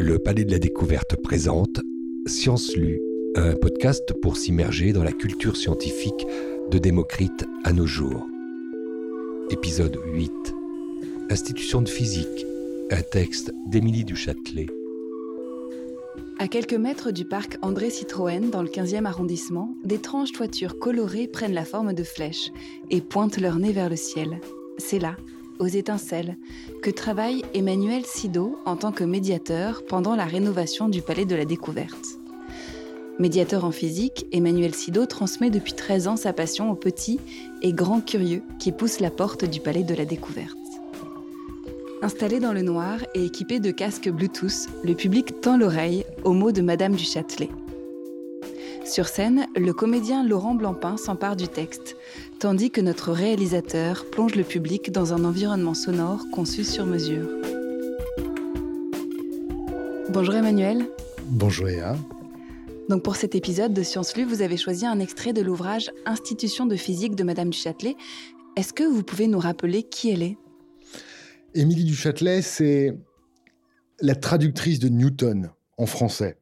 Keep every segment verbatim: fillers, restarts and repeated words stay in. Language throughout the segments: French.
Le Palais de la Découverte présente Science Lue, un podcast pour s'immerger dans la culture scientifique de Démocrite à nos jours. Épisode huit. Institutions de physique, un texte d'Émilie du Châtelet. À quelques mètres du parc André Citroën, dans le quinzième arrondissement, d'étranges toitures colorées prennent la forme de flèches et pointent leur nez vers le ciel. C'est là, aux étincelles, que travaille Emmanuel Sidot en tant que médiateur pendant la rénovation du Palais de la Découverte. Médiateur en physique, Emmanuel Sidot transmet depuis treize ans sa passion aux petits et grands curieux qui poussent la porte du Palais de la Découverte. Installé dans le noir et équipé de casques Bluetooth, le public tend l'oreille aux mots de Madame du Châtelet. Sur scène, le comédien Laurent Blampin s'empare du texte, tandis que notre réalisateur plonge le public dans un environnement sonore conçu sur mesure. Bonjour Emmanuel. Bonjour Léa. Donc pour cet épisode de Science Lue, vous avez choisi un extrait de l'ouvrage « Institutions de physique » de Madame du Châtelet. Est-ce que vous pouvez nous rappeler qui elle est ? Émilie du Châtelet, c'est la traductrice de Newton en français.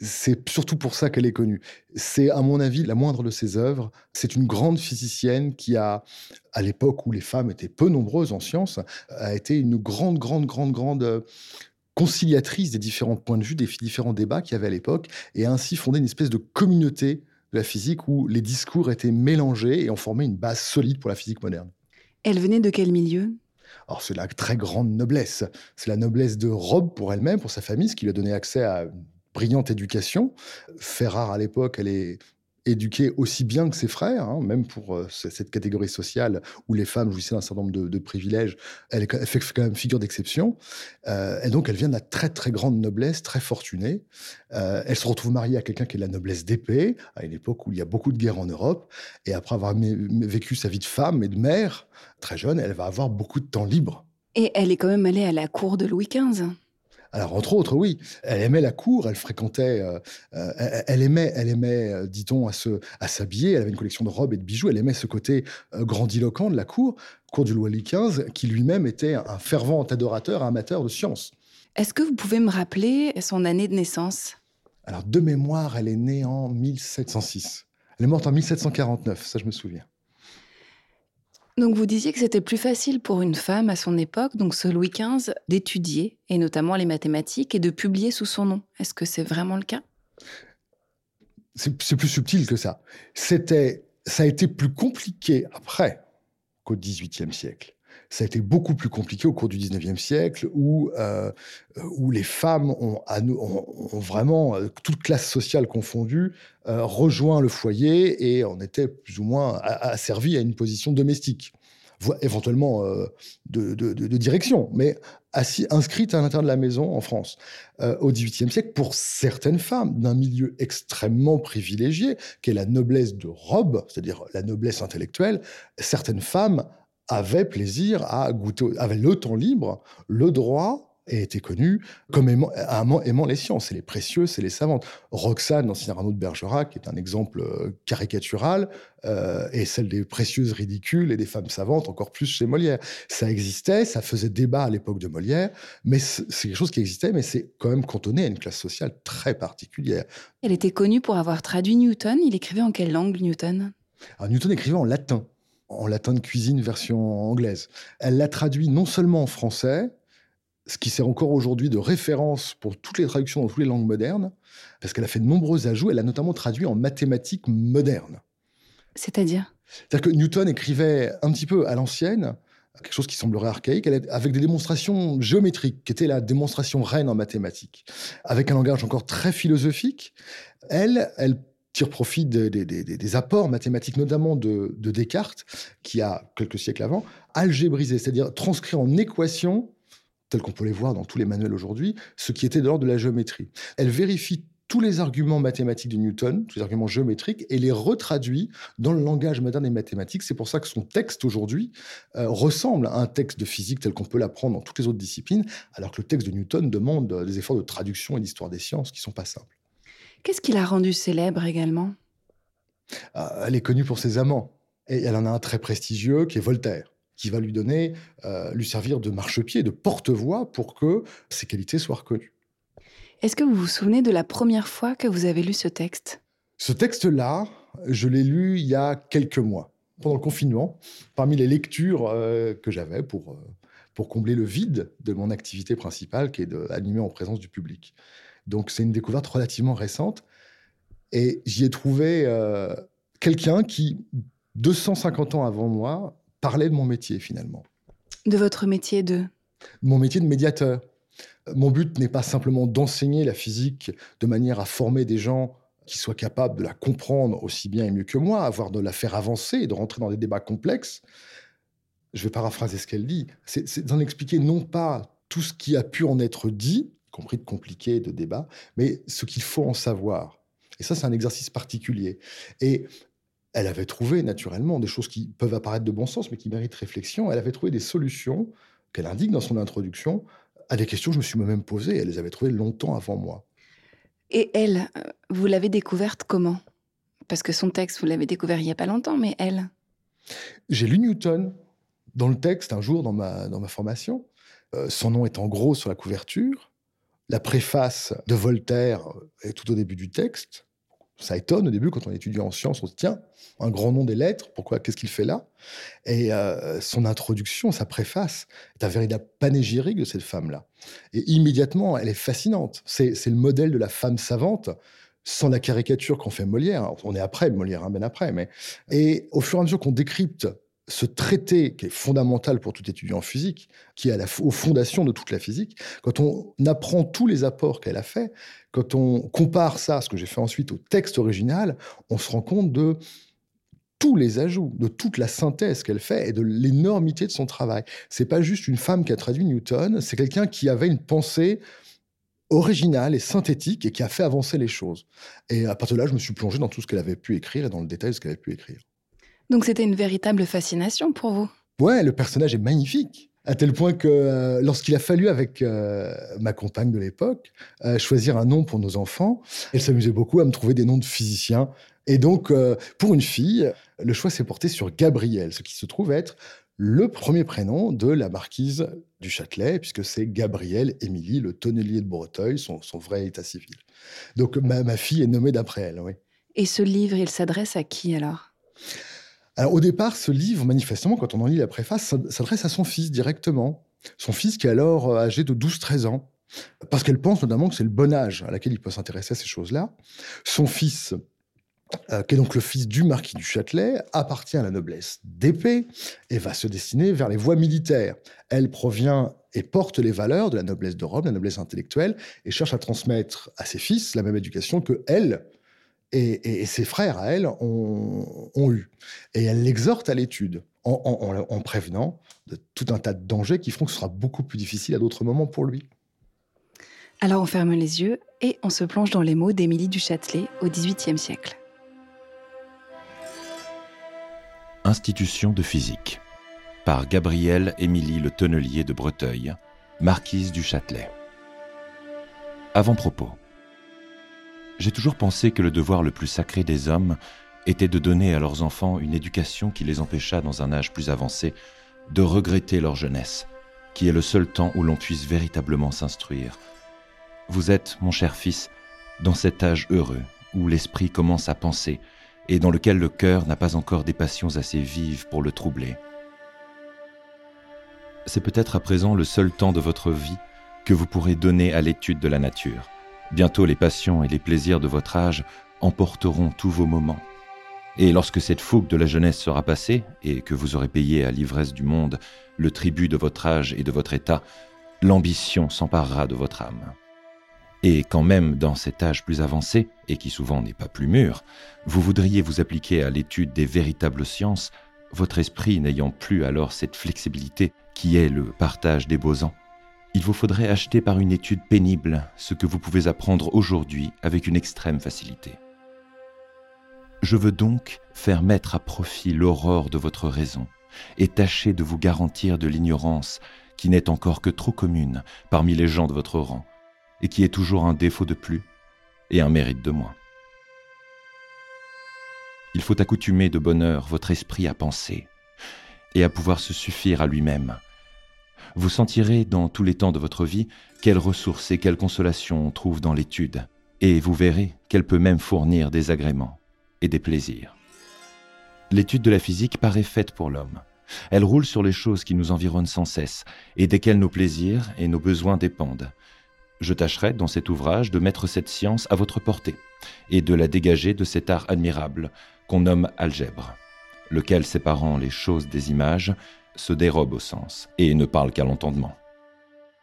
C'est surtout pour ça qu'elle est connue. C'est, à mon avis, la moindre de ses œuvres. C'est une grande physicienne qui a, à l'époque où les femmes étaient peu nombreuses en sciences, a été une grande, grande, grande, grande conciliatrice des différents points de vue, des différents débats qu'il y avait à l'époque, et a ainsi fondé une espèce de communauté de la physique où les discours étaient mélangés et ont formé une base solide pour la physique moderne. Elle venait de quel milieu ? Alors, c'est la très grande noblesse. C'est la noblesse de robe pour elle-même, pour sa famille, ce qui lui a donné accès à une brillante éducation. Fait rare à l'époque, elle est éduquée aussi bien que ses frères, hein, même pour euh, cette catégorie sociale où les femmes jouissaient d'un certain nombre de, de privilèges. Elle, est, elle fait quand même figure d'exception. Euh, et donc, elle vient de la très, très grande noblesse, très fortunée. Euh, elle se retrouve mariée à quelqu'un qui est de la noblesse d'épée, à une époque où il y a beaucoup de guerres en Europe. Et après avoir mé- vécu sa vie de femme et de mère, très jeune, elle va avoir beaucoup de temps libre. Et elle est quand même allée à la cour de Louis quinze. Alors, entre autres, oui, elle aimait la cour, elle fréquentait, euh, euh, elle aimait, elle aimait, euh, dit-on, à, se, à s'habiller, elle avait une collection de robes et de bijoux, elle aimait ce côté euh, grandiloquent de la cour, cour du Louis quinze, qui lui-même était un fervent adorateur, amateur de science. Est-ce que vous pouvez me rappeler son année de naissance ? Alors, de mémoire, elle est née en mille sept cent six. Elle est morte en mille sept cent quarante-neuf, ça je me souviens. Donc vous disiez que c'était plus facile pour une femme à son époque, donc ce Louis quinze, d'étudier, et notamment les mathématiques, et de publier sous son nom. Est-ce que c'est vraiment le cas ? c'est, c'est plus subtil que ça. C'était, ça a été plus compliqué après qu'au dix-huitième siècle. Ça a été beaucoup plus compliqué au cours du dix-neuvième siècle, où, euh, où les femmes ont, ont, ont vraiment, toute classe sociale confondue, euh, rejoint le foyer et on était plus ou moins asservis à une position domestique, éventuellement euh, de, de, de direction, mais assis, inscrite à l'intérieur de la maison en France. Euh, au dix-huitième siècle, pour certaines femmes d'un milieu extrêmement privilégié, qui est la noblesse de robe, c'est-à-dire la noblesse intellectuelle, certaines femmes avait plaisir à goûter, avait le temps libre, le droit, et était connue comme aimant, aimant, aimant les sciences, et les précieuses, et les savantes. Roxane, dans Cyrano de Bergerac, est un exemple caricatural, euh, et celle des précieuses ridicules et des femmes savantes, encore plus chez Molière. Ça existait, ça faisait débat à l'époque de Molière, mais c'est quelque chose qui existait, mais c'est quand même cantonné à une classe sociale très particulière. Elle était connue pour avoir traduit Newton. Il écrivait en quelle langue, Newton ? Alors, Newton écrivait en latin. En latin de cuisine version anglaise. Elle l'a traduit non seulement en français, ce qui sert encore aujourd'hui de référence pour toutes les traductions dans toutes les langues modernes, parce qu'elle a fait de nombreux ajouts, elle a notamment traduit en mathématiques modernes. C'est-à-dire ? C'est-à-dire que Newton écrivait un petit peu à l'ancienne, quelque chose qui semblerait archaïque, avec des démonstrations géométriques, qui était la démonstration reine en mathématiques, avec un langage encore très philosophique. Elle, elle tire profit des, des, des, des apports mathématiques, notamment de, de Descartes, qui a, quelques siècles avant, algébrisé, c'est-à-dire transcrit en équations, telles qu'on peut les voir dans tous les manuels aujourd'hui, ce qui était de l'ordre de la géométrie. Elle vérifie tous les arguments mathématiques de Newton, tous les arguments géométriques, et les retraduit dans le langage moderne des mathématiques. C'est pour ça que son texte, aujourd'hui, euh, ressemble à un texte de physique tel qu'on peut l'apprendre dans toutes les autres disciplines, alors que le texte de Newton demande des efforts de traduction et d'histoire des sciences qui ne sont pas simples. Qu'est-ce qui l'a rendue célèbre également ? euh, Elle est connue pour ses amants. Et elle en a un très prestigieux qui est Voltaire, qui va lui donner, euh, lui servir de marchepied, de porte-voix pour que ses qualités soient reconnues. Est-ce que vous vous souvenez de la première fois que vous avez lu ce texte ? Ce texte-là, je l'ai lu il y a quelques mois, pendant le confinement, parmi les lectures euh, que j'avais pour, euh, pour combler le vide de mon activité principale, qui est d'animer en présence du public. Donc, c'est une découverte relativement récente. Et j'y ai trouvé euh, quelqu'un qui, deux cent cinquante ans avant moi, parlait de mon métier, finalement. De votre métier de ? Mon métier de médiateur. Mon but n'est pas simplement d'enseigner la physique de manière à former des gens qui soient capables de la comprendre aussi bien et mieux que moi, avoir de la faire avancer et de rentrer dans des débats complexes. Je vais paraphraser ce qu'elle dit. C'est, c'est d'en expliquer non pas tout ce qui a pu en être dit, y compris de compliqué, de débat, mais ce qu'il faut en savoir. Et ça, c'est un exercice particulier. Et elle avait trouvé, naturellement, des choses qui peuvent apparaître de bon sens, mais qui méritent réflexion. Elle avait trouvé des solutions, qu'elle indique dans son introduction, à des questions que je me suis moi-même posées. Elle les avait trouvées longtemps avant moi. Et elle, vous l'avez découverte comment ? Parce que son texte, vous l'avez découvert il n'y a pas longtemps, mais elle ? J'ai lu Newton dans le texte, un jour, dans ma, dans ma formation. Euh, son nom est en gros sur la couverture. La préface de Voltaire est tout au début du texte. Ça étonne au début, quand on étudie en sciences, on se dit « Tiens, un grand nom des lettres, pourquoi, qu'est-ce qu'il fait là ?» Et euh, son introduction, sa préface, est un véritable panégyrique de cette femme-là. Et immédiatement, elle est fascinante. C'est, c'est le modèle de la femme savante, sans la caricature qu'en fait Molière. Alors, on est après Molière, hein, ben après. Mais... Et au fur et à mesure qu'on décrypte ce traité qui est fondamental pour tout étudiant en physique, qui est à la, aux fondations de toute la physique, quand on apprend tous les apports qu'elle a faits, quand on compare ça, ce que j'ai fait ensuite, au texte original, on se rend compte de tous les ajouts, de toute la synthèse qu'elle fait et de l'énormité de son travail. C'est pas juste une femme qui a traduit Newton, c'est quelqu'un qui avait une pensée originale et synthétique et qui a fait avancer les choses. Et à partir de là, je me suis plongé dans tout ce qu'elle avait pu écrire et dans le détail de ce qu'elle avait pu écrire. Donc, c'était une véritable fascination pour vous. Ouais, le personnage est magnifique, à tel point que euh, lorsqu'il a fallu, avec euh, ma compagne de l'époque, euh, choisir un nom pour nos enfants, elle s'amusait beaucoup à me trouver des noms de physiciens. Et donc, euh, pour une fille, le choix s'est porté sur Gabrielle, ce qui se trouve être le premier prénom de la marquise du Châtelet, puisque c'est Gabrielle Émilie le Tonnelier de Breteuil, son, son vrai état civil. Donc, ma, ma fille est nommée d'après elle, oui. Et ce livre, il s'adresse à qui, alors ? Alors, au départ, ce livre, manifestement, quand on en lit la préface, s'adresse à son fils directement. Son fils qui est alors âgé de douze à treize ans, parce qu'elle pense notamment que c'est le bon âge à laquelle il peut s'intéresser à ces choses-là. Son fils, euh, qui est donc le fils du marquis du Châtelet, appartient à la noblesse d'épée et va se destiner vers les voies militaires. Elle provient et porte les valeurs de la noblesse de Rome, la noblesse intellectuelle, et cherche à transmettre à ses fils la même éducation que elle, Et, et, et ses frères, à elle, ont, ont eu. Et elle l'exhorte à l'étude, en, en, en prévenant de tout un tas de dangers qui feront que ce sera beaucoup plus difficile à d'autres moments pour lui. Alors on ferme les yeux et on se plonge dans les mots d'Émilie du Châtelet au dix-huitième siècle. Institutions de physique, par Gabrielle Émilie le Tonnelier de Breteuil, marquise du Châtelet. Avant-propos. J'ai toujours pensé que le devoir le plus sacré des hommes était de donner à leurs enfants une éducation qui les empêchât, dans un âge plus avancé, de regretter leur jeunesse, qui est le seul temps où l'on puisse véritablement s'instruire. Vous êtes, mon cher fils, dans cet âge heureux où l'esprit commence à penser et dans lequel le cœur n'a pas encore des passions assez vives pour le troubler. C'est peut-être à présent le seul temps de votre vie que vous pourrez donner à l'étude de la nature. Bientôt, les passions et les plaisirs de votre âge emporteront tous vos moments. Et lorsque cette fougue de la jeunesse sera passée, et que vous aurez payé à l'ivresse du monde le tribut de votre âge et de votre état, l'ambition s'emparera de votre âme. Et quand même dans cet âge plus avancé, et qui souvent n'est pas plus mûr, vous voudriez vous appliquer à l'étude des véritables sciences, votre esprit n'ayant plus alors cette flexibilité qui est le partage des beaux-ans. Il vous faudrait acheter par une étude pénible ce que vous pouvez apprendre aujourd'hui avec une extrême facilité. Je veux donc faire mettre à profit l'aurore de votre raison et tâcher de vous garantir de l'ignorance qui n'est encore que trop commune parmi les gens de votre rang et qui est toujours un défaut de plus et un mérite de moins. Il faut accoutumer de bonne heure votre esprit à penser et à pouvoir se suffire à lui-même. Vous sentirez dans tous les temps de votre vie quelles ressources et quelles consolations on trouve dans l'étude, et vous verrez qu'elle peut même fournir des agréments et des plaisirs. L'étude de la physique paraît faite pour l'homme. Elle roule sur les choses qui nous environnent sans cesse, et desquelles nos plaisirs et nos besoins dépendent. Je tâcherai, dans cet ouvrage, de mettre cette science à votre portée, et de la dégager de cet art admirable qu'on nomme algèbre, lequel, séparant les choses des images, se dérobe au sens et ne parle qu'à l'entendement.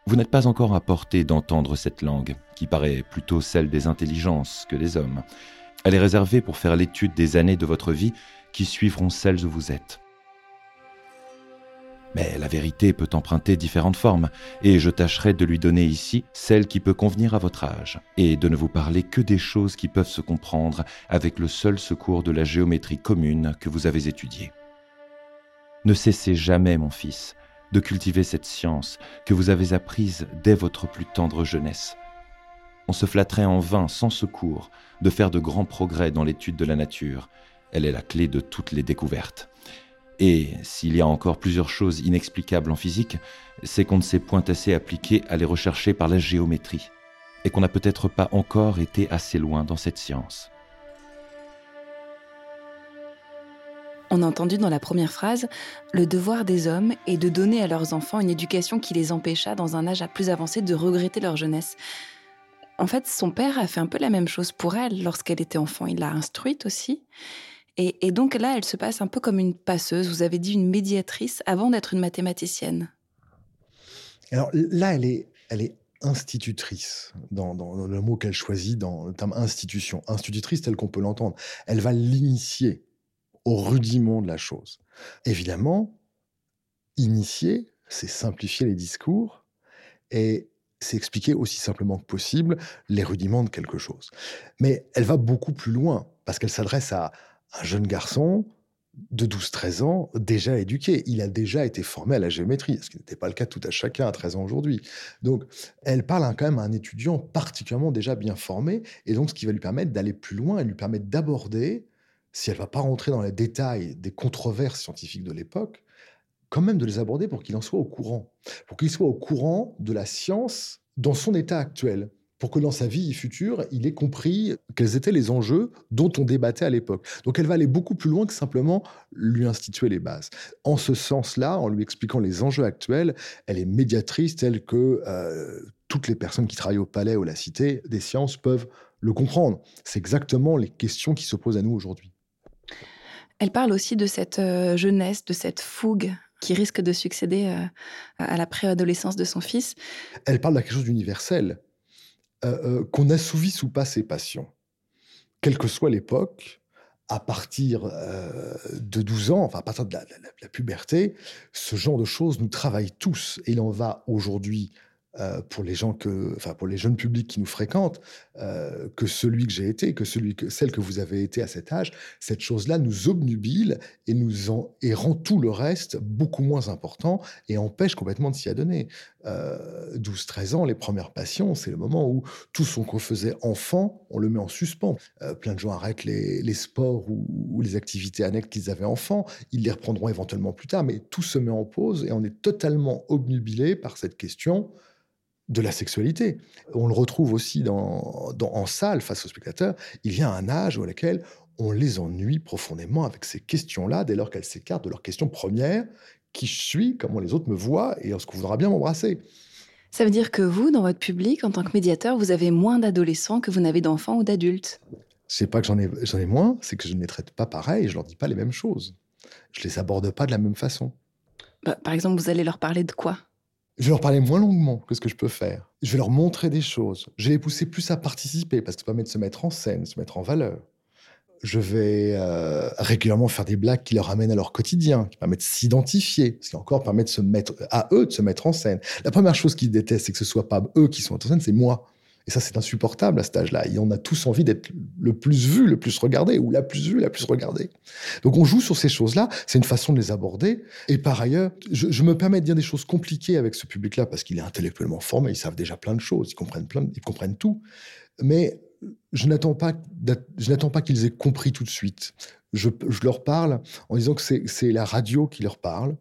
Vous n'êtes pas encore à portée d'entendre cette langue, qui paraît plutôt celle des intelligences que des hommes. Elle est réservée pour faire l'étude des années de votre vie qui suivront celles où vous êtes. Mais la vérité peut emprunter différentes formes, et je tâcherai de lui donner ici celle qui peut convenir à votre âge, et de ne vous parler que des choses qui peuvent se comprendre avec le seul secours de la géométrie commune que vous avez étudiée. Ne cessez jamais, mon fils, de cultiver cette science que vous avez apprise dès votre plus tendre jeunesse. On se flatterait en vain, sans secours, de faire de grands progrès dans l'étude de la nature. Elle est la clé de toutes les découvertes. Et s'il y a encore plusieurs choses inexplicables en physique, c'est qu'on ne s'est point assez appliqué à les rechercher par la géométrie, et qu'on n'a peut-être pas encore été assez loin dans cette science. On a entendu dans la première phrase « Le devoir des hommes est de donner à leurs enfants une éducation qui les empêcha, dans un âge plus avancé, de regretter leur jeunesse ». En fait, son père a fait un peu la même chose pour elle lorsqu'elle était enfant. Il l'a instruite aussi. Et, et donc là, elle se passe un peu comme une passeuse, vous avez dit une médiatrice, avant d'être une mathématicienne. Alors là, elle est, elle est institutrice, dans, dans le mot qu'elle choisit, dans le terme institution. Institutrice tel qu'on peut l'entendre. Elle va l'initier au rudiment de la chose. Évidemment, initier, c'est simplifier les discours et c'est expliquer aussi simplement que possible les rudiments de quelque chose. Mais elle va beaucoup plus loin, parce qu'elle s'adresse à un jeune garçon de douze treize ans, déjà éduqué. Il a déjà été formé à la géométrie, ce qui n'était pas le cas tout à chacun à treize ans aujourd'hui. Donc, elle parle quand même à un étudiant particulièrement déjà bien formé, et donc ce qui va lui permettre d'aller plus loin, et lui permettre d'aborder, si elle ne va pas rentrer dans les détails des controverses scientifiques de l'époque, quand même de les aborder pour qu'il en soit au courant, pour qu'il soit au courant de la science dans son état actuel, pour que dans sa vie future, il ait compris quels étaient les enjeux dont on débattait à l'époque. Donc elle va aller beaucoup plus loin que simplement lui instituer les bases. En ce sens-là, en lui expliquant les enjeux actuels, elle est médiatrice telle que euh, toutes les personnes qui travaillent au Palais ou à la Cité des Sciences peuvent le comprendre. C'est exactement les questions qui se posent à nous aujourd'hui. Elle parle aussi de cette euh, jeunesse, de cette fougue qui risque de succéder euh, à la préadolescence de son fils. Elle parle de quelque chose d'universel, euh, euh, qu'on assouvisse ou pas ses passions. Quelle que soit l'époque, à partir euh, de douze ans, enfin à partir de la, la, la puberté, ce genre de choses nous travaille tous. Et il en va aujourd'hui, euh, pour, les gens que, enfin, pour les jeunes publics qui nous fréquentent, euh, que celui que j'ai été, que, celui que celle que vous avez été à cet âge, cette chose-là nous obnubile et, nous en, et rend tout le reste beaucoup moins important et empêche complètement de s'y adonner. Euh, douze treize ans, les premières passions, c'est le moment où tout ce qu'on faisait enfant, on le met en suspens. Euh, plein de gens arrêtent les, les sports ou, ou les activités annexes qu'ils avaient enfant, ils les reprendront éventuellement plus tard, mais tout se met en pause et on est totalement obnubilé par cette question de la sexualité. On le retrouve aussi dans, dans, en salle, face aux spectateurs. Il y a un âge auquel on les ennuie profondément avec ces questions-là, dès lors qu'elles s'écartent de leur question première, qui je suis, comment les autres me voient, et est-ce qu'on voudra bien m'embrasser. Ça veut dire que vous, dans votre public, en tant que médiateur, vous avez moins d'adolescents que vous n'avez d'enfants ou d'adultes. C'est pas que j'en ai, j'en ai moins, c'est que je ne les traite pas pareil, je ne leur dis pas les mêmes choses. Je les aborde pas de la même façon. Bah, par exemple, vous allez leur parler de quoi ? Je vais leur parler moins longuement que ce que je peux faire. Je vais leur montrer des choses. Je vais les pousser plus à participer parce que ça permet de se mettre en scène, de se mettre en valeur. Je vais euh, régulièrement faire des blagues qui leur amènent à leur quotidien, qui permettent de s'identifier, ce qui encore permet de se mettre à eux de se mettre en scène. La première chose qu'ils détestent, c'est que ce ne soit pas eux qui sont en scène, c'est moi. Et ça, c'est insupportable à cet âge-là. Et on a tous envie d'être le plus vu, le plus regardé, ou la plus vue, la plus regardée. Donc, on joue sur ces choses-là. C'est une façon de les aborder. Et par ailleurs, je, je me permets de dire des choses compliquées avec ce public-là, parce qu'il est intellectuellement formé, ils savent déjà plein de choses, ils comprennent, plein de, ils comprennent tout. Mais je n'attends pas, je n'attends pas qu'ils aient compris tout de suite. Je, je leur parle en disant que c'est, c'est la radio qui leur parle,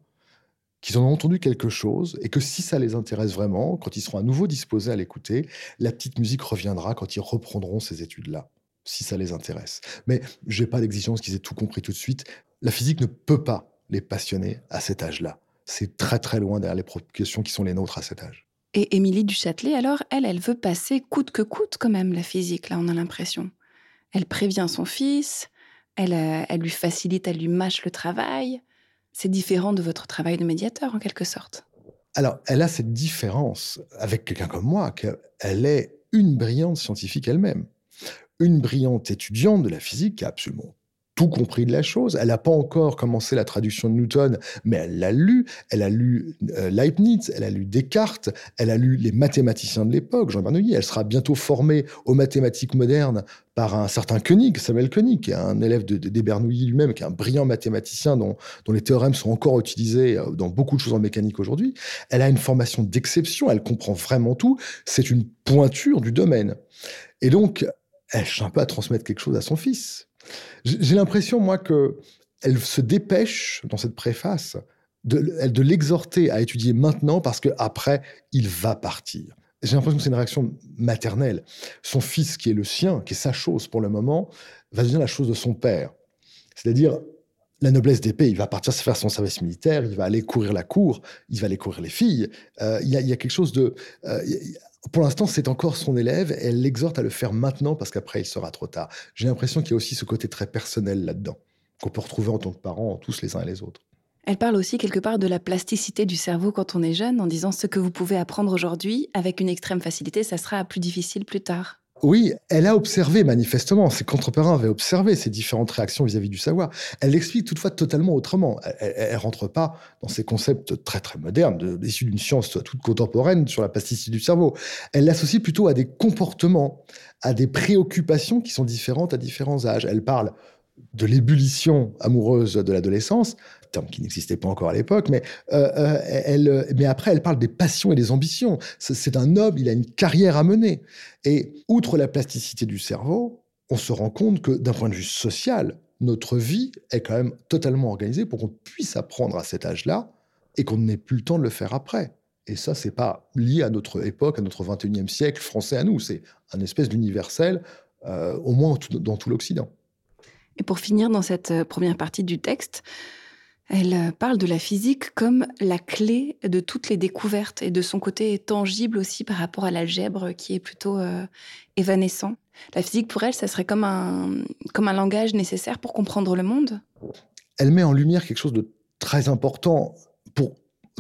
qu'ils en ont entendu quelque chose et que si ça les intéresse vraiment, quand ils seront à nouveau disposés à l'écouter, la petite musique reviendra quand ils reprendront ces études-là, si ça les intéresse. Mais je n'ai pas d'exigence qu'ils aient tout compris tout de suite. La physique ne peut pas les passionner à cet âge-là. C'est très très loin derrière les préoccupations qui sont les nôtres à cet âge. Et Émilie du Châtelet, alors, elle, elle veut passer coûte que coûte quand même la physique, là, on a l'impression. Elle prévient son fils, elle, elle lui facilite, elle lui mâche le travail. C'est différent de votre travail de médiateur, en quelque sorte. Alors, elle a cette différence avec quelqu'un comme moi, qu'elle est une brillante scientifique elle-même. Une brillante étudiante de la physique qui a absolument tout compris de la chose. Elle n'a pas encore commencé la traduction de Newton, mais elle l'a lu. Elle a lu euh, Leibniz, elle a lu Descartes, elle a lu les mathématiciens de l'époque, Jean Bernoulli. Elle sera bientôt formée aux mathématiques modernes par un certain Koenig, Samuel Koenig, qui est un élève de, de, de Bernoulli lui-même, qui est un brillant mathématicien dont, dont les théorèmes sont encore utilisés dans beaucoup de choses en mécanique aujourd'hui. Elle a une formation d'exception, elle comprend vraiment tout. C'est une pointure du domaine. Et donc, elle cherche un peu à transmettre quelque chose à son fils. J'ai l'impression, moi, qu'elle se dépêche, dans cette préface, de, de l'exhorter à étudier maintenant parce qu'après, il va partir. J'ai l'impression que c'est une réaction maternelle. Son fils, qui est le sien, qui est sa chose pour le moment, va devenir la chose de son père. C'est-à-dire, la noblesse d'épée, il va partir faire son service militaire, il va aller courir la cour, il va aller courir les filles. Euh, il y a, il y a quelque chose de... Euh, Pour l'instant, c'est encore son élève et elle l'exhorte à le faire maintenant parce qu'après, il sera trop tard. J'ai l'impression qu'il y a aussi ce côté très personnel là-dedans, qu'on peut retrouver en tant que parents, tous les uns et les autres. Elle parle aussi quelque part de la plasticité du cerveau quand on est jeune, en disant ce que vous pouvez apprendre aujourd'hui avec une extrême facilité, ça sera plus difficile plus tard. Oui, elle a observé manifestement, ses contemporains avaient observé ces différentes réactions vis-à-vis du savoir. Elle l'explique toutefois totalement autrement. Elle ne rentre pas dans ces concepts très très modernes, de, issus d'une science toute contemporaine sur la plasticité du cerveau. Elle l'associe plutôt à des comportements, à des préoccupations qui sont différentes à différents âges. Elle parle de l'ébullition amoureuse de l'adolescence, terme qui n'existait pas encore à l'époque, mais, euh, euh, elle, mais après, elle parle des passions et des ambitions. C'est, c'est un noble, il a une carrière à mener. Et outre la plasticité du cerveau, on se rend compte que d'un point de vue social, notre vie est quand même totalement organisée pour qu'on puisse apprendre à cet âge-là et qu'on n'ait plus le temps de le faire après. Et ça, c'est pas lié à notre époque, à notre vingt et unième siècle français à nous. C'est un espèce d'universel, euh, au moins dans tout l'Occident. Et pour finir, dans cette première partie du texte, elle parle de la physique comme la clé de toutes les découvertes et de son côté tangible aussi par rapport à l'algèbre qui est plutôt euh, évanescent. La physique, pour elle, ça serait comme un, comme un langage nécessaire pour comprendre le monde. Elle met en lumière quelque chose de très important pour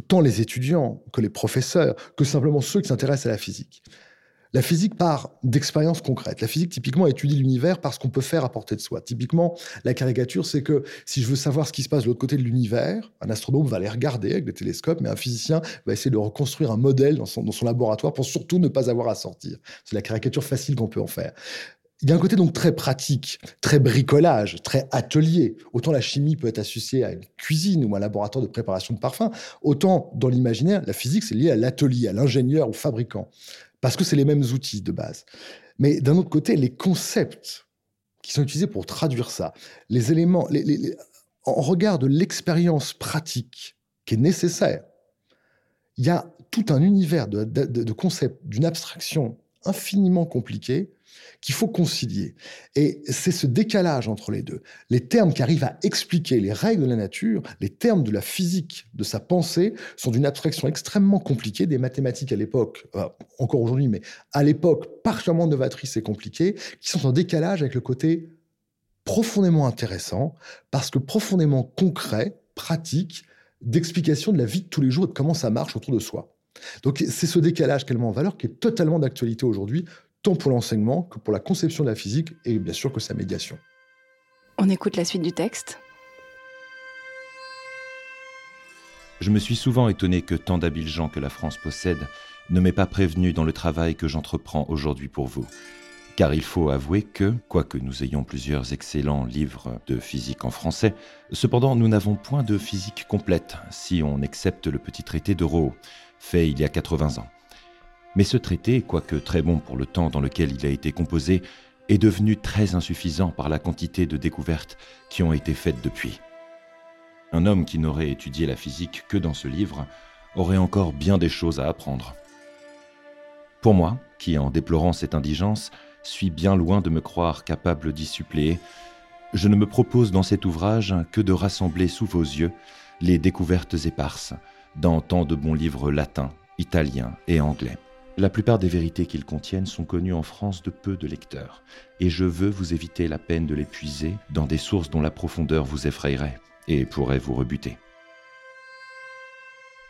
tant les étudiants que les professeurs, que simplement ceux qui s'intéressent à la physique. La physique part d'expériences concrètes. La physique, typiquement, étudie l'univers parce qu'on peut faire à portée de soi. Typiquement, la caricature, c'est que si je veux savoir ce qui se passe de l'autre côté de l'univers, un astronome va aller regarder avec des télescopes, mais un physicien va essayer de reconstruire un modèle dans son, dans son laboratoire pour surtout ne pas avoir à sortir. C'est la caricature facile qu'on peut en faire. Il y a un côté donc très pratique, très bricolage, très atelier. Autant la chimie peut être associée à une cuisine ou à un laboratoire de préparation de parfums, autant dans l'imaginaire, la physique, c'est lié à l'atelier, à l'ingénieur ou fabricant. Parce que c'est les mêmes outils de base. Mais d'un autre côté, les concepts qui sont utilisés pour traduire ça, les éléments, les, les, les, en regard de l'expérience pratique qui est nécessaire, il y a tout un univers de, de, de concepts, d'une abstraction infiniment compliquée qu'il faut concilier. Et c'est ce décalage entre les deux. Les termes qui arrivent à expliquer les règles de la nature, les termes de la physique, de sa pensée, sont d'une abstraction extrêmement compliquée. Des mathématiques à l'époque, euh, encore aujourd'hui, mais à l'époque, particulièrement novatrices et compliquées, qui sont en décalage avec le côté profondément intéressant, parce que profondément concret, pratique, d'explication de la vie de tous les jours et de comment ça marche autour de soi. Donc c'est ce décalage qu'elle met en valeur, qui est totalement d'actualité aujourd'hui, tant pour l'enseignement que pour la conception de la physique et bien sûr que sa médiation. On écoute la suite du texte. Je me suis souvent étonné que tant d'habiles gens que la France possède ne m'aient pas prévenu dans le travail que j'entreprends aujourd'hui pour vous. Car il faut avouer que, quoique nous ayons plusieurs excellents livres de physique en français, cependant nous n'avons point de physique complète, si on accepte le petit traité de Roux, fait il y a quatre-vingts ans. Mais ce traité, quoique très bon pour le temps dans lequel il a été composé, est devenu très insuffisant par la quantité de découvertes qui ont été faites depuis. Un homme qui n'aurait étudié la physique que dans ce livre aurait encore bien des choses à apprendre. Pour moi, qui en déplorant cette indigence, suis bien loin de me croire capable d'y suppléer, je ne me propose dans cet ouvrage que de rassembler sous vos yeux les découvertes éparses dans tant de bons livres latins, italiens et anglais. La plupart des vérités qu'ils contiennent sont connues en France de peu de lecteurs, et je veux vous éviter la peine de les puiser dans des sources dont la profondeur vous effrayerait et pourrait vous rebuter.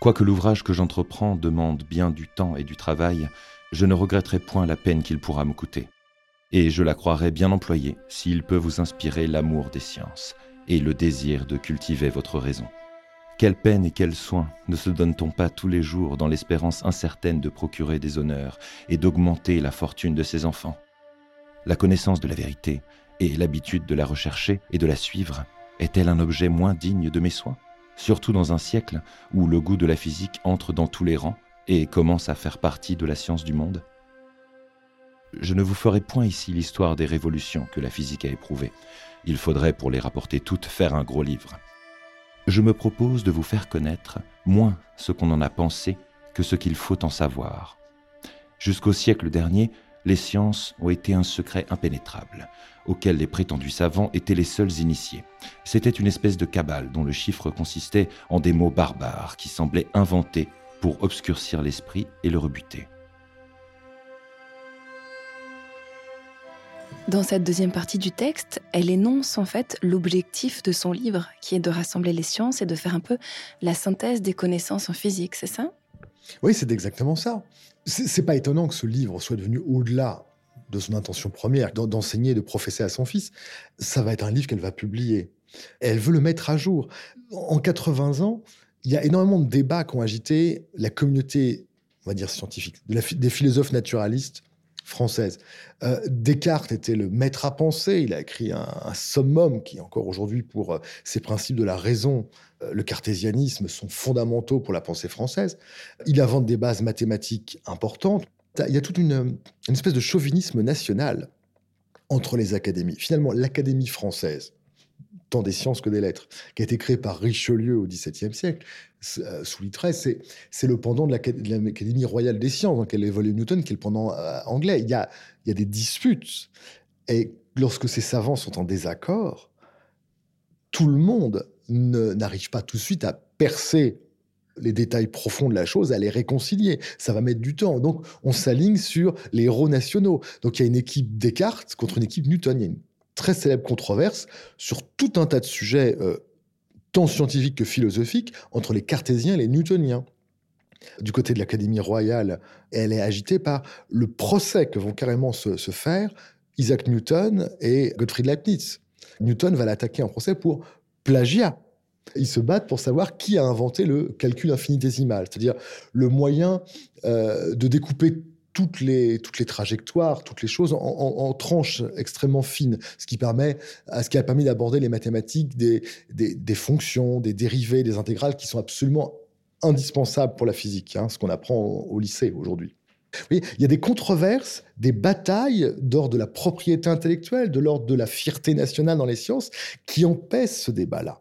Quoique l'ouvrage que j'entreprends demande bien du temps et du travail, je ne regretterai point la peine qu'il pourra me coûter, et je la croirai bien employée s'il peut vous inspirer l'amour des sciences et le désir de cultiver votre raison. Quelle peine et quel soin ne se donne-t-on pas tous les jours dans l'espérance incertaine de procurer des honneurs et d'augmenter la fortune de ses enfants? La connaissance de la vérité et l'habitude de la rechercher et de la suivre est-elle un objet moins digne de mes soins? Surtout dans un siècle où le goût de la physique entre dans tous les rangs et commence à faire partie de la science du monde? Je ne vous ferai point ici l'histoire des révolutions que la physique a éprouvées. Il faudrait pour les rapporter toutes faire un gros livre. Je me propose de vous faire connaître moins ce qu'on en a pensé que ce qu'il faut en savoir. Jusqu'au siècle dernier, les sciences ont été un secret impénétrable, auquel les prétendus savants étaient les seuls initiés. C'était une espèce de cabale dont le chiffre consistait en des mots barbares qui semblaient inventés pour obscurcir l'esprit et le rebuter. Dans cette deuxième partie du texte, elle énonce en fait l'objectif de son livre, qui est de rassembler les sciences et de faire un peu la synthèse des connaissances en physique, c'est ça ? Oui, c'est exactement ça. C'est, c'est pas étonnant que ce livre soit devenu au-delà de son intention première, d'enseigner et de professer à son fils. Ça va être un livre qu'elle va publier. Elle veut le mettre à jour. En quatre-vingts ans, il y a énormément de débats qui ont agité la communauté, on va dire scientifique, de la, des philosophes naturalistes française. Euh, Descartes était le maître à penser. Il a écrit un, un summum qui, encore aujourd'hui, pour euh, ses principes de la raison, euh, le cartésianisme, sont fondamentaux pour la pensée française. Il invente des bases mathématiques importantes. Il y a toute une, une espèce de chauvinisme national entre les académies. Finalement, l'Académie française, tant des sciences que des lettres, qui a été créée par Richelieu au dix-septième siècle, euh, sous Louis treize, c'est, c'est le pendant de, la, de l'Académie royale des sciences, dans laquelle évolue Newton, qui est le pendant euh, anglais. Il y, a, il y a des disputes. Et lorsque ces savants sont en désaccord, tout le monde ne, n'arrive pas tout de suite à percer les détails profonds de la chose, à les réconcilier. Ça va mettre du temps. Donc, on s'aligne sur les héros nationaux. Donc, il y a une équipe Descartes contre une équipe Newton. Il y a une très célèbre controverse sur tout un tas de sujets, euh, tant scientifiques que philosophiques, entre les cartésiens et les newtoniens. Du côté de l'Académie royale, elle est agitée par le procès que vont carrément se, se faire Isaac Newton et Gottfried Leibniz. Newton va l'attaquer en procès pour plagiat. Ils se battent pour savoir qui a inventé le calcul infinitésimal, c'est-à-dire le moyen euh, de découper Toutes les, toutes les trajectoires, toutes les choses en, en, en tranches extrêmement fines, ce qui, permet, ce qui a permis d'aborder les mathématiques des, des, des fonctions, des dérivées, des intégrales qui sont absolument indispensables pour la physique, hein, ce qu'on apprend au, au lycée aujourd'hui. Oui, il y a des controverses, des batailles d'ordre de la propriété intellectuelle, de l'ordre de la fierté nationale dans les sciences, qui empêchent ce débat-là.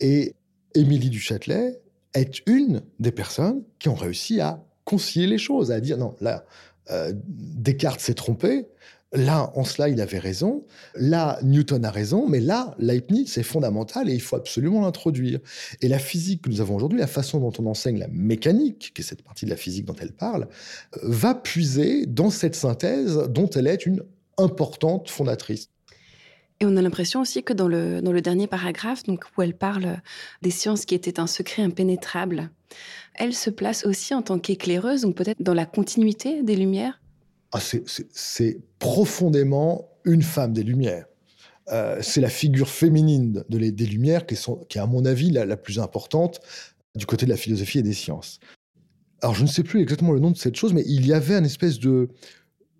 Et Émilie du Châtelet est une des personnes qui ont réussi à concilier les choses, à dire non, là, euh, Descartes s'est trompé, là, en cela, il avait raison, là, Newton a raison, mais là, Leibniz, c'est fondamental et il faut absolument l'introduire. Et la physique que nous avons aujourd'hui, la façon dont on enseigne la mécanique, qui est cette partie de la physique dont elle parle, euh, va puiser dans cette synthèse dont elle est une importante fondatrice. Et on a l'impression aussi que dans le, dans le dernier paragraphe, donc, où elle parle des sciences qui étaient un secret impénétrable, elle se place aussi en tant qu'éclaireuse, donc peut-être dans la continuité des Lumières. Ah, c'est, c'est, c'est profondément une femme des Lumières. Euh, c'est la figure féminine de les, des Lumières qui, sont, qui est, à mon avis, la, la plus importante du côté de la philosophie et des sciences. Alors, je ne sais plus exactement le nom de cette chose, mais il y avait une espèce de,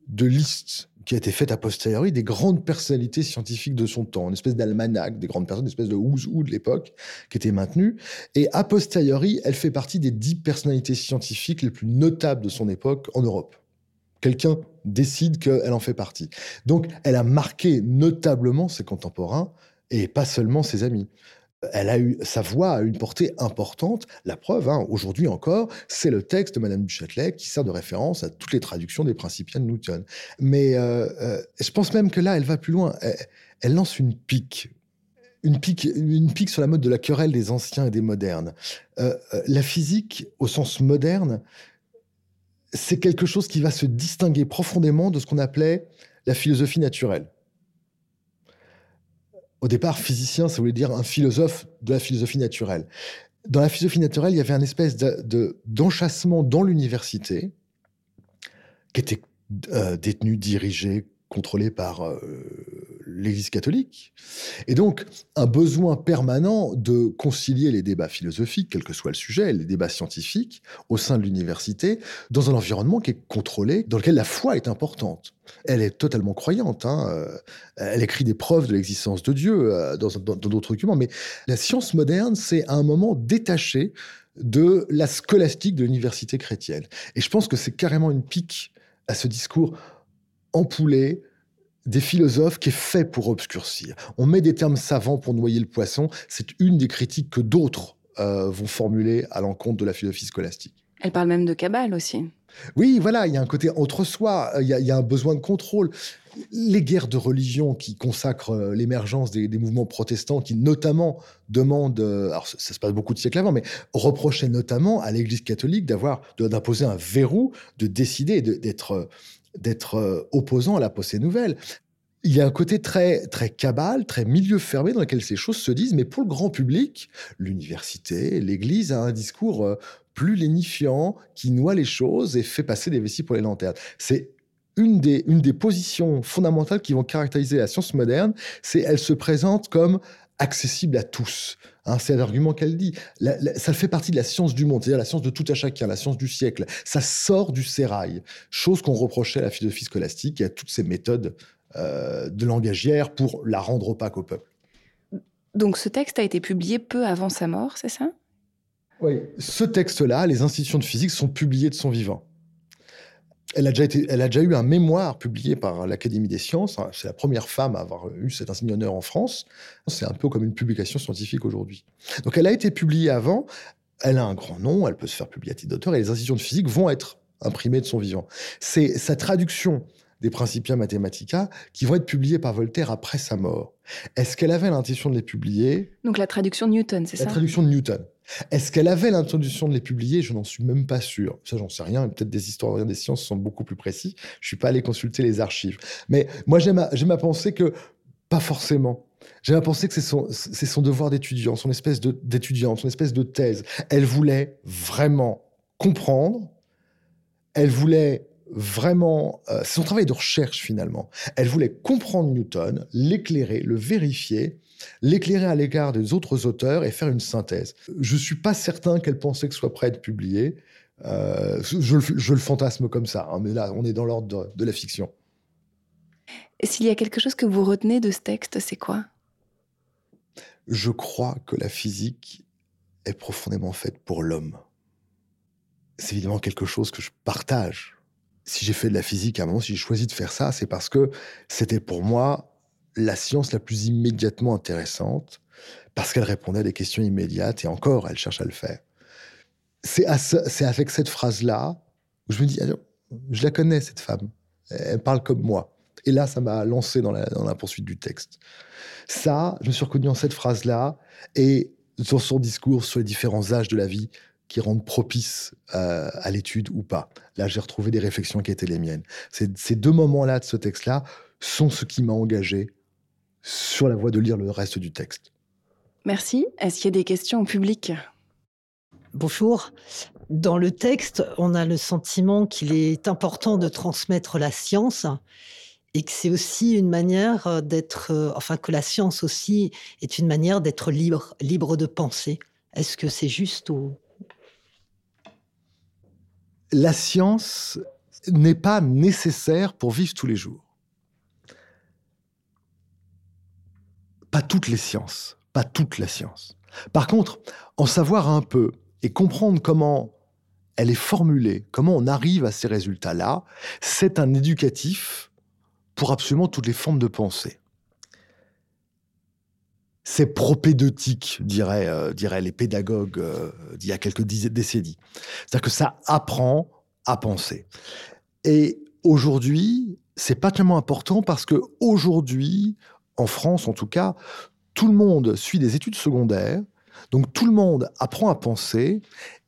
de liste qui a été faite a posteriori des grandes personnalités scientifiques de son temps, une espèce d'almanach des grandes personnes, une espèce de who's who de l'époque qui était maintenue. Et a posteriori, elle fait partie des dix personnalités scientifiques les plus notables de son époque en Europe. Quelqu'un décide qu'elle en fait partie. Donc, elle a marqué notablement ses contemporains et pas seulement ses amis. Elle a eu, sa voix a une portée importante. La preuve, hein, aujourd'hui encore, c'est le texte de Madame du Châtelet qui sert de référence à toutes les traductions des Principia de Newton. Mais euh, euh, je pense même que là, elle va plus loin. Elle, elle lance une pique. Une pique, une pique sur la mode de la querelle des anciens et des modernes. Euh, la physique, au sens moderne, c'est quelque chose qui va se distinguer profondément de ce qu'on appelait la philosophie naturelle. Au départ, physicien, ça voulait dire un philosophe de la philosophie naturelle. Dans la philosophie naturelle, il y avait une espèce de, de, d'enchâssement dans l'université qui était euh, détenu, dirigé, contrôlé par euh, l'Église catholique. Et donc, un besoin permanent de concilier les débats philosophiques, quel que soit le sujet, les débats scientifiques, au sein de l'université, dans un environnement qui est contrôlé, dans lequel la foi est importante. Elle est totalement croyante, hein. Elle écrit des preuves de l'existence de Dieu dans, dans, dans d'autres documents, mais la science moderne, c'est à un moment détaché de la scolastique de l'université chrétienne. Et je pense que c'est carrément une pique à ce discours empoulé des philosophes qui est fait pour obscurcir. On met des termes savants pour noyer le poisson. C'est une des critiques que d'autres euh, vont formuler à l'encontre de la philosophie scolastique. Elle parle même de cabale aussi. Oui, voilà, il y a un côté entre-soi, il y a, il y a un besoin de contrôle. Les guerres de religion qui consacrent l'émergence des, des mouvements protestants, qui notamment demandent, alors ça, ça se passe beaucoup de siècles avant, mais reprochaient notamment à l'Église catholique d'avoir, de, d'imposer un verrou, de décider, de, d'être... d'être opposant à la pensée nouvelle. Il y a un côté très, très cabale, très milieu fermé dans lequel ces choses se disent, mais pour le grand public, l'université, l'Église a un discours plus lénifiant qui noie les choses et fait passer des vessies pour les lanternes. C'est une des, une des positions fondamentales qui vont caractériser la science moderne, c'est qu'elle se présente comme accessible à tous. Hein, c'est l'argument qu'elle dit. La, la, ça fait partie de la science du monde, c'est-à-dire la science de tout à chacun, la science du siècle. Ça sort du sérail, chose qu'on reprochait à la philosophie scolastique et à toutes ces méthodes euh, de langagière pour la rendre opaque au peuple. Donc ce texte a été publié peu avant sa mort, c'est ça ? Oui, ce texte-là, les institutions de physique sont publiées de son vivant. Elle a, déjà été, elle a déjà eu un mémoire publié par l'Académie des sciences. C'est la première femme à avoir eu cet insigne d'honneur en France. C'est un peu comme une publication scientifique aujourd'hui. Donc, elle a été publiée avant. Elle a un grand nom. Elle peut se faire publier à titre d'auteur. Et les institutions de physique vont être imprimées de son vivant. C'est sa traduction des Principia Mathematica qui vont être publiées par Voltaire après sa mort. Est-ce qu'elle avait l'intention de les publier ? Donc, la traduction de Newton, c'est ça ? La traduction de Newton. Est-ce qu'elle avait l'intention de les publier ? Je n'en suis même pas sûr. Ça, j'en sais rien. Peut-être des historiens des sciences sont beaucoup plus précis. Je ne suis pas allé consulter les archives. Mais moi, j'aime à, j'aime à penser que, pas forcément. J'aime à penser que c'est son, c'est son devoir d'étudiant, son espèce de, d'étudiante, son espèce de thèse. Elle voulait vraiment comprendre. Elle voulait vraiment... Euh, c'est son travail de recherche, finalement. Elle voulait comprendre Newton, l'éclairer, le vérifier, l'éclairer à l'égard des autres auteurs et faire une synthèse. Je ne suis pas certain qu'elle pensait que ce soit prêt à être publié. Euh, je, je le fantasme comme ça, hein, mais là, on est dans l'ordre de, de la fiction. Et s'il y a quelque chose que vous retenez de ce texte, c'est quoi ? Je crois que la physique est profondément faite pour l'homme. C'est évidemment quelque chose que je partage. Si j'ai fait de la physique à un moment, si j'ai choisi de faire ça, c'est parce que c'était pour moi la science la plus immédiatement intéressante, parce qu'elle répondait à des questions immédiates, et encore, elle cherche à le faire. C'est, à ce, c'est avec cette phrase-là où je me dis, ah non, je la connais, cette femme, elle parle comme moi. Et là, ça m'a lancé dans la, dans la poursuite du texte. Ça, je me suis reconnu en cette phrase-là, et dans son discours sur les différents âges de la vie qui rendent propice euh, à l'étude ou pas. Là, j'ai retrouvé des réflexions qui étaient les miennes. C'est, ces deux moments-là de ce texte-là sont ce qui m'a engagé sur la voie de lire le reste du texte. Merci. Est-ce qu'il y a des questions au public ? Bonjour. Dans le texte, on a le sentiment qu'il est important de transmettre la science et que c'est aussi une manière d'être... Enfin, que la science aussi est une manière d'être libre, libre de penser. Est-ce que c'est juste ou... La science n'est pas nécessaire pour vivre tous les jours. Pas toutes les sciences, pas toute la science. Par contre, en savoir un peu et comprendre comment elle est formulée, comment on arrive à ces résultats-là, c'est un éducatif pour absolument toutes les formes de pensée. C'est propédeutique, diraient, euh, diraient les pédagogues euh, d'il y a quelques décennies. C'est-à-dire que ça apprend à penser. Et aujourd'hui, c'est pas tellement important parce que aujourd'hui, en France en tout cas, tout le monde suit des études secondaires, donc tout le monde apprend à penser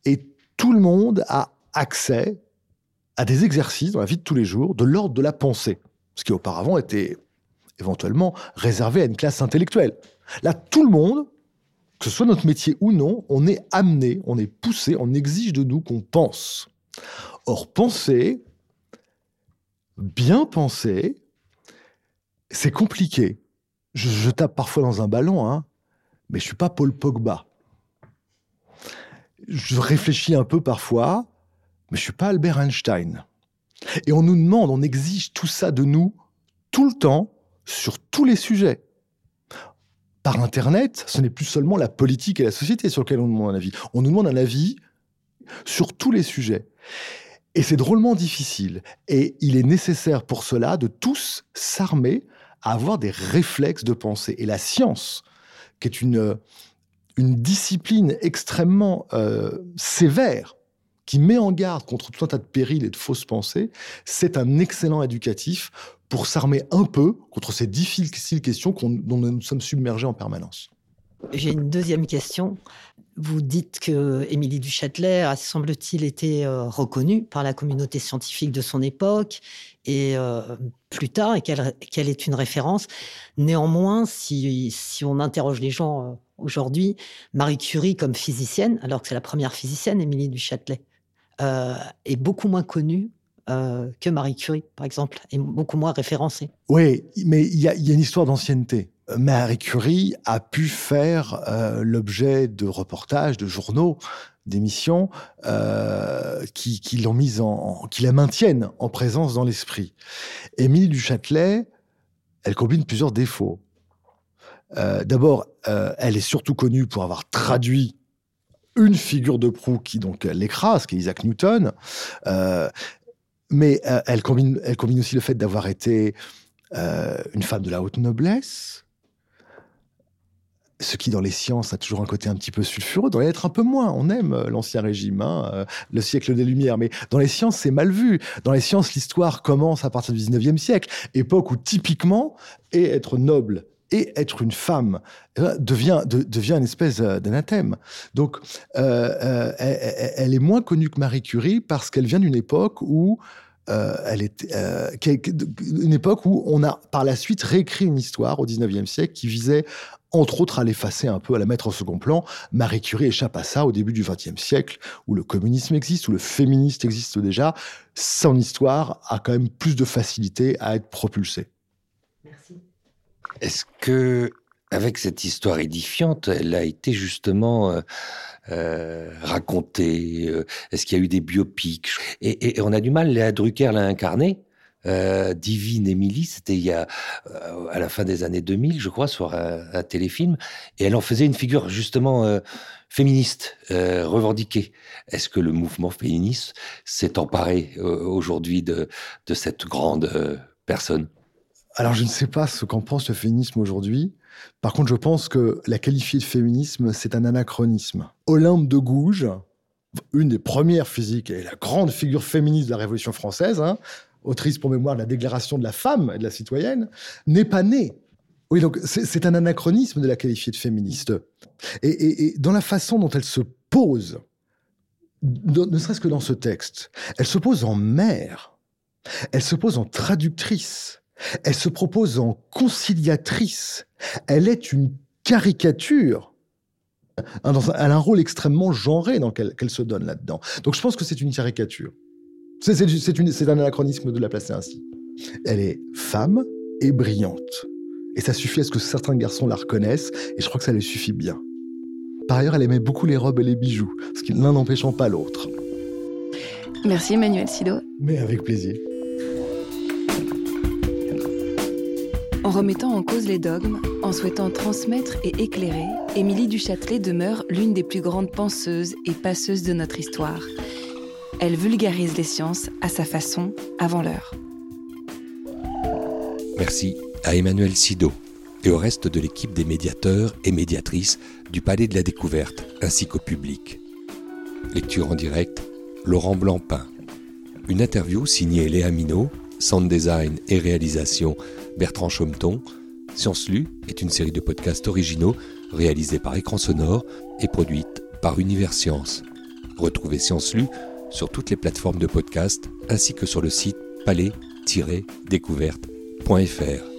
et tout le monde a accès à des exercices dans la vie de tous les jours de l'ordre de la pensée, ce qui auparavant était éventuellement réservé à une classe intellectuelle. Là, tout le monde, que ce soit notre métier ou non, on est amené, on est poussé, on exige de nous qu'on pense. Or, penser, bien penser, c'est compliqué. Je, je tape parfois dans un ballon, hein, mais je ne suis pas Paul Pogba. Je réfléchis un peu parfois, mais je ne suis pas Albert Einstein. Et on nous demande, on exige tout ça de nous, tout le temps, sur tous les sujets. Par Internet, ce n'est plus seulement la politique et la société sur lesquelles on demande un avis. On nous demande un avis sur tous les sujets. Et c'est drôlement difficile. Et il est nécessaire pour cela de tous s'armer à avoir des réflexes de pensée. Et la science, qui est une, une discipline extrêmement euh, sévère, qui met en garde contre tout un tas de périls et de fausses pensées, c'est un excellent éducatif pour s'armer un peu contre ces difficiles questions qu'on, dont nous sommes submergés en permanence. J'ai une deuxième question. Vous dites que Émilie du Châtelet a, semble-t-il, été euh, reconnue par la communauté scientifique de son époque et euh, plus tard, et qu'elle, qu'elle est une référence. Néanmoins, si, si on interroge les gens euh, aujourd'hui, Marie Curie comme physicienne, alors que c'est la première physicienne, Émilie du Châtelet, euh, est beaucoup moins connue euh, que Marie Curie, par exemple, et beaucoup moins référencée. Oui, mais il y, y a une histoire d'ancienneté. Marie Curie a pu faire euh, l'objet de reportages, de journaux, d'émissions euh, qui, qui l'ont mise en, en, qui la maintiennent en présence dans l'esprit. Émilie du Châtelet, elle combine plusieurs défauts. Euh, d'abord, euh, elle est surtout connue pour avoir traduit une figure de proue qui donc l'écrase, qui est Isaac Newton. Euh, mais euh, elle combine, elle combine aussi le fait d'avoir été euh, une femme de la haute noblesse. Ce qui, dans les sciences, a toujours un côté un petit peu sulfureux. Dans les lettres, un peu moins. On aime l'Ancien Régime, hein, le siècle des Lumières. Mais dans les sciences, c'est mal vu. Dans les sciences, l'histoire commence à partir du dix-neuvième siècle, époque où, typiquement, et être noble et être une femme devient, de, devient une espèce d'anathème. Donc, euh, euh, elle, elle est moins connue que Marie Curie parce qu'elle vient d'une époque où Euh, elle est, euh, une époque où on a par la suite réécrit une histoire au dix-neuvième siècle qui visait entre autres à l'effacer un peu, à la mettre au second plan. Marie Curie échappe à ça au début du vingtième siècle où le communisme existe, où le féminisme existe déjà. Son histoire a quand même plus de facilité à être propulsée. Merci. Est-ce que, avec cette histoire édifiante, elle a été justement euh, euh, racontée. Euh, est-ce qu'il y a eu des biopics ? et, et, et on a du mal, Léa Drucker l'a incarnée. Euh, Divine Émilie, c'était il y a, euh, à la fin des années deux mille, je crois, sur un, un téléfilm. Et elle en faisait une figure justement euh, féministe, euh, revendiquée. Est-ce que le mouvement féministe s'est emparé euh, aujourd'hui de, de cette grande euh, personne ? Alors, je ne sais pas ce qu'en pense le féminisme aujourd'hui. Par contre, je pense que la qualifier de féminisme, c'est un anachronisme. Olympe de Gouges, une des premières physiques et la grande figure féministe de la Révolution française, hein, autrice pour mémoire de la Déclaration de la femme et de la citoyenne, n'est pas née. Oui, donc c'est, c'est un anachronisme de la qualifier de féministe. Et, et, et dans la façon dont elle se pose, dans, ne serait-ce que dans ce texte, elle se pose en mère, elle se pose en traductrice, elle se propose en conciliatrice. Elle est une caricature. Elle a un rôle extrêmement genré dans lequel qu'elle se donne là-dedans. Donc je pense que c'est une caricature. C'est, c'est, c'est, une, c'est un anachronisme de la placer ainsi. Elle est femme et brillante. Et ça suffit à ce que certains garçons la reconnaissent. Et je crois que ça lui suffit bien. Par ailleurs, elle aimait beaucoup les robes et les bijoux, ce qui l'un n'empêchant pas l'autre. Merci Emmanuel Sidot. Mais avec plaisir. En remettant en cause les dogmes, en souhaitant transmettre et éclairer, Émilie du Châtelet demeure l'une des plus grandes penseuses et passeuses de notre histoire. Elle vulgarise les sciences à sa façon, avant l'heure. Merci à Emmanuel Sidot. et au reste de l'équipe des médiateurs et médiatrices du Palais de la Découverte, ainsi qu'au public. Lecture en direct, Laurent Blampin. Une interview signée Léa Minot, sound design et réalisation Bertrand Chaumeton. Science Lue est une série de podcasts originaux réalisés par écran sonore et produite par Universcience. Retrouvez Science Lue sur toutes les plateformes de podcast ainsi que sur le site palais tiret découverte point f r.